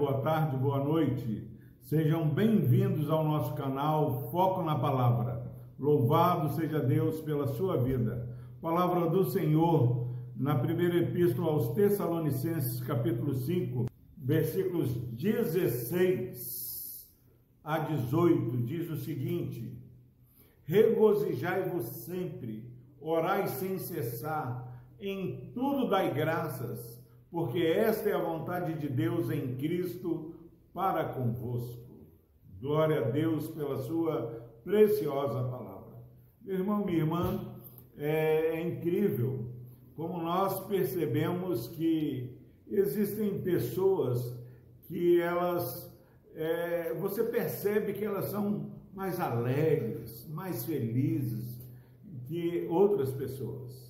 boa tarde, boa noite. Sejam bem-vindos ao nosso canal Foco na Palavra. Louvado seja Deus pela sua vida. Palavra do Senhor na primeira epístola aos Tessalonicenses, capítulo 5, versículos 16 a 18, diz o seguinte: regozijai-vos sempre, orai sem cessar, em tudo dai graças, porque esta é a vontade de Deus em Cristo para convosco. Glória a Deus pela sua preciosa palavra. Meu irmão, minha irmã, é incrível como nós percebemos que existem pessoas que você percebe que elas são mais alegres, mais felizes que outras pessoas.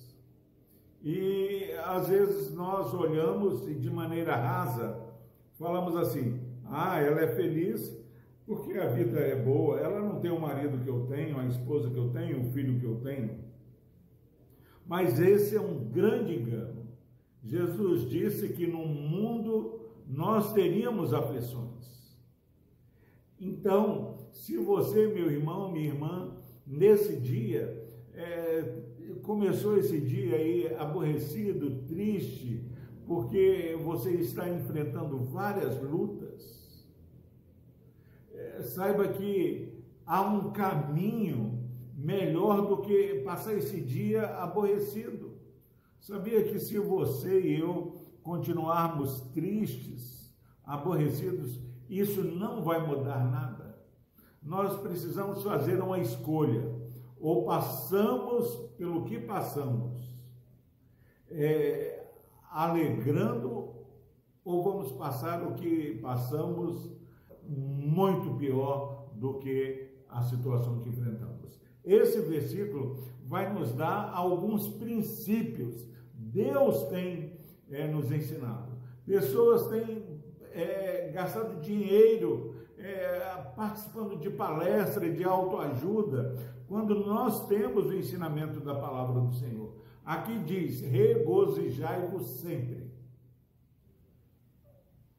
E às vezes nós olhamos e de maneira rasa falamos assim: ela é feliz porque a vida é boa, ela não tem o marido que eu tenho, a esposa que eu tenho, o filho que eu tenho. Mas esse é um grande engano. Jesus disse que no mundo nós teríamos aflições. Então, se você, meu irmão, minha irmã, nesse dia começou esse dia aí aborrecido, triste, porque você está enfrentando várias lutas, saiba que há um caminho melhor do que passar esse dia aborrecido. Sabia que se você e eu continuarmos tristes, aborrecidos, isso não vai mudar nada? Nós precisamos fazer uma escolha. Ou passamos pelo que passamos, alegrando, ou vamos passar o que passamos muito pior do que a situação que enfrentamos. Esse versículo vai nos dar alguns princípios. Deus tem nos ensinado. Pessoas têm gastado dinheiro participando de palestra, de autoajuda, quando nós temos o ensinamento da palavra do Senhor. Aqui diz: regozijai-vos sempre.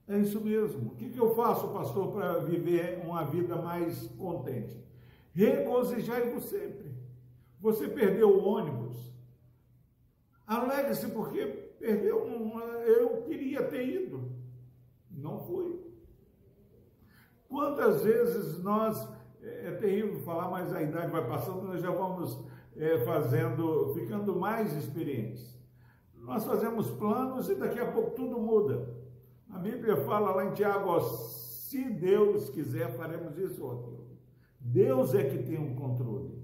É isso mesmo. O que eu faço, pastor, para viver uma vida mais contente? Regozijai-vos sempre. Você perdeu o ônibus, alegre-se porque perdeu eu queria ter ido, não foi. Quantas vezes nós, é terrível falar, mas a idade vai passando, nós já vamos ficando mais experientes. Nós fazemos planos e daqui a pouco tudo muda. A Bíblia fala lá em Tiago: se Deus quiser, faremos isso ou aquilo. Deus é que tem o controle.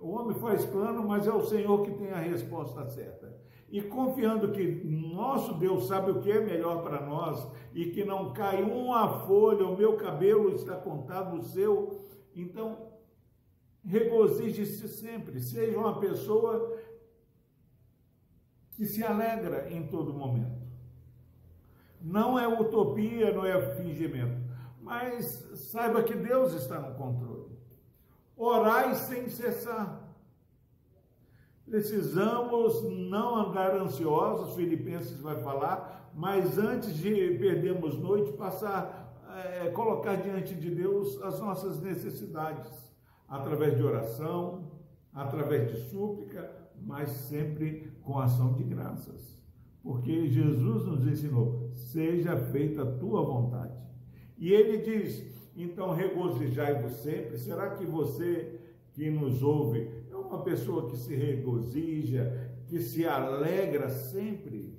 O homem faz plano, mas é o Senhor que tem a resposta certa. E confiando que nosso Deus sabe o que é melhor para nós e que não cai uma folha, o meu cabelo está contado, o seu. Então, regozije-se sempre, seja uma pessoa que se alegra em todo momento. Não é utopia, não é fingimento, mas saiba que Deus está no controle. Orai sem cessar. Precisamos não andar ansiosos, Filipenses vai falar, mas antes de perdermos noite, colocar diante de Deus as nossas necessidades, através de oração, através de súplica, mas sempre com ação de graças. Porque Jesus nos ensinou: seja feita a tua vontade. E ele diz, então, regozijai-vos sempre. Será que você que nos ouve é uma pessoa que se regozija, que se alegra sempre?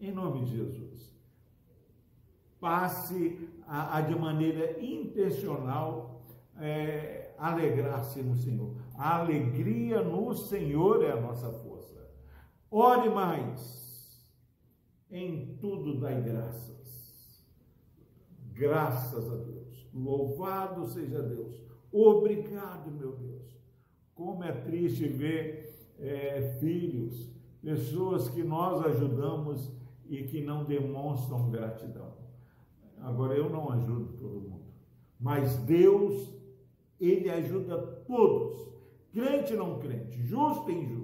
Em nome de Jesus, passe a de maneira intencional alegrar-se no Senhor. A alegria no Senhor é a nossa força. Ore mais, em tudo dai graças. Graças a Deus, louvado seja Deus. Obrigado, meu Deus. Como é triste ver filhos, pessoas que nós ajudamos e que não demonstram gratidão. Agora, eu não ajudo todo mundo, mas Deus, Ele ajuda todos, crente e não crente, justo e injusto.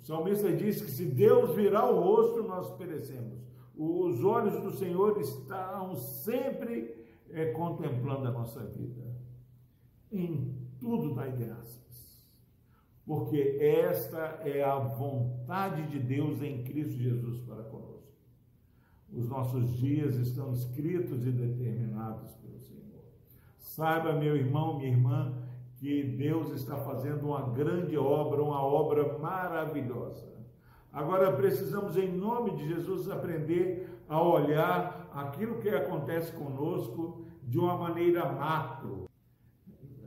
O salmista diz que se Deus virar o rosto, nós perecemos. Os olhos do Senhor estão sempre contemplando a nossa vida. Em tudo dai graças, porque esta é a vontade de Deus em Cristo Jesus para conosco. Os nossos dias estão escritos e determinados pelo Senhor. Saiba, meu irmão, minha irmã, que Deus está fazendo uma grande obra, uma obra maravilhosa. Agora precisamos, em nome de Jesus, aprender a olhar aquilo que acontece conosco de uma maneira macro.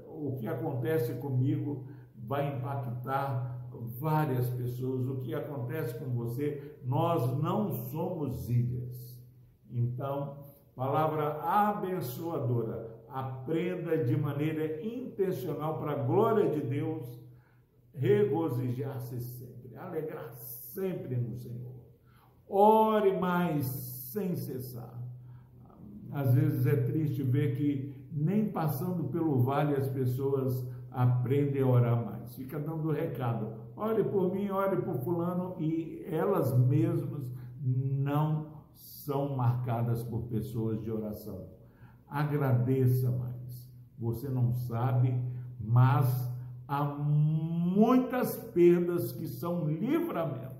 O que acontece comigo vai impactar várias pessoas. O que acontece com você, nós não somos ilhas. Então, palavra abençoadora. Aprenda de maneira intencional, para a glória de Deus, regozijar-se sempre, alegrar sempre no Senhor. Ore mais sem cessar. Às vezes é triste ver que nem passando pelo vale as pessoas aprendem a orar mais. Fica dando recado. Ore por mim, ore por fulano, e elas mesmas não são marcadas por pessoas de oração. Agradeça mais. Você não sabe, mas há muitas perdas que são livramentos.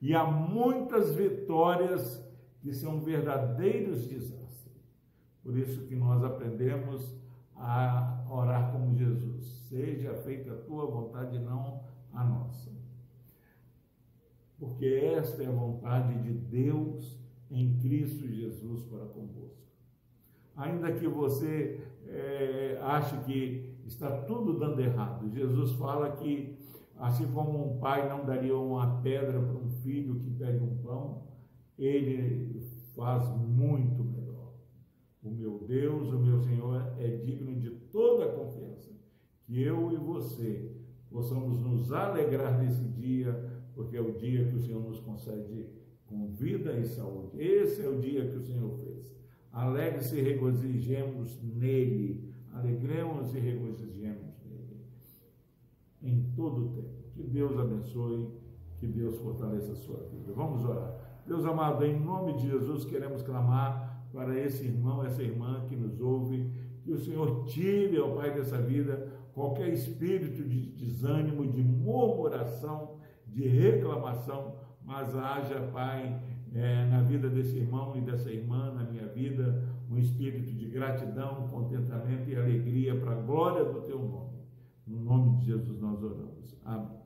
E há muitas vitórias que são verdadeiros desastres. Por isso que nós aprendemos a orar como Jesus. Seja feita a tua vontade, não a nossa. Porque esta é a vontade de Deus em Cristo Jesus para convosco. Ainda que você ache que está tudo dando errado, Jesus fala que, assim como um pai não daria uma pedra para um filho que pede um pão, ele faz muito melhor. O meu Deus, o meu Senhor, é digno de toda a confiança. Que eu e você possamos nos alegrar nesse dia, porque é o dia que o Senhor nos concede com vida e saúde. Esse é o dia que o Senhor fez. Alegre-se e regozijemos nele. Alegremos e regozijemos nele. Em todo o tempo. Que Deus abençoe, que Deus fortaleça a sua vida. Vamos orar. Deus amado, em nome de Jesus, queremos clamar para esse irmão, essa irmã que nos ouve, que o Senhor tire, ó Pai, dessa vida qualquer espírito de desânimo, de murmuração, de reclamação, mas haja, Pai, na vida desse irmão e dessa irmã, na minha vida, um espírito de gratidão, contentamento e alegria para a glória do Teu nome. No nome de Jesus nós oramos. Amém.